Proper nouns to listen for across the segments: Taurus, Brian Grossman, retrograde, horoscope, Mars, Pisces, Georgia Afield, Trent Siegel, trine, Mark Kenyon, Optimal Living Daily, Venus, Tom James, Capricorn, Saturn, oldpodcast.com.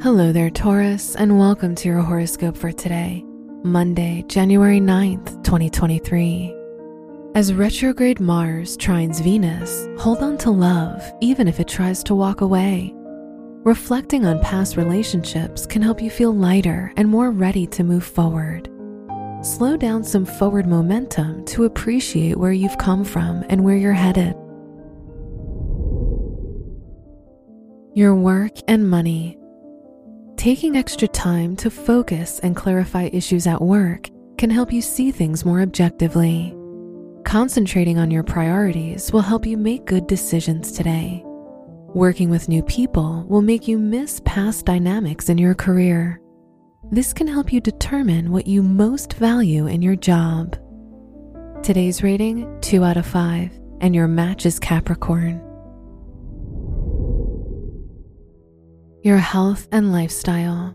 Hello there, Taurus, and welcome to your horoscope for today, Monday, January 9th, 2023. As retrograde Mars trines Venus, hold on to love even if it tries to walk away. Reflecting on past relationships can help you feel lighter and more ready to move forward. Slow down some forward momentum to appreciate where you've come from and where you're headed. Your work and money. Taking extra time to focus and clarify issues at work can help you see things more objectively. Concentrating on your priorities will help you make good decisions today. Working with new people will make you miss past dynamics in your career. This can help you determine what you most value in your job. Today's rating, 2 out of 5, and your match is Capricorn. Your health and lifestyle.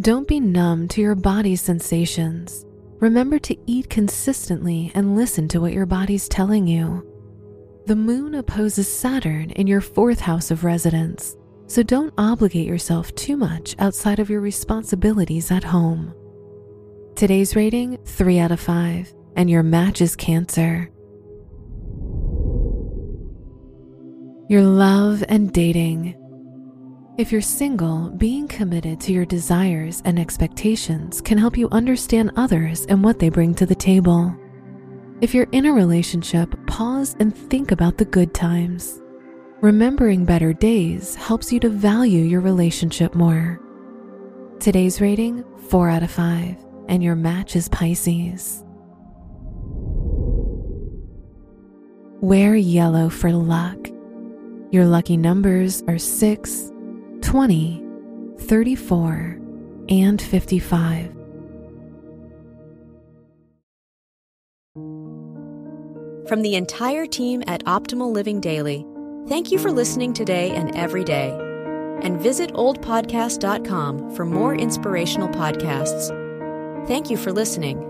Don't be numb to your body's sensations. Remember to eat consistently and listen to what your body's telling you. The moon opposes Saturn in your 4th house of residence, so don't obligate yourself too much outside of your responsibilities at home. Today's rating, 3 out of 5, and your match is Cancer. Your love and dating. If you're single, being committed to your desires and expectations can help you understand others and what they bring to the table. If you're in a relationship, pause and think about the good times. Remembering better days helps you to value your relationship more. Today's rating, 4 out of 5, and your match is Pisces. Wear yellow for luck. Your lucky numbers are 6, 20, 34, and 55. From the entire team at Optimal Living Daily, thank you for listening today and every day. And visit oldpodcast.com for more inspirational podcasts. Thank you for listening.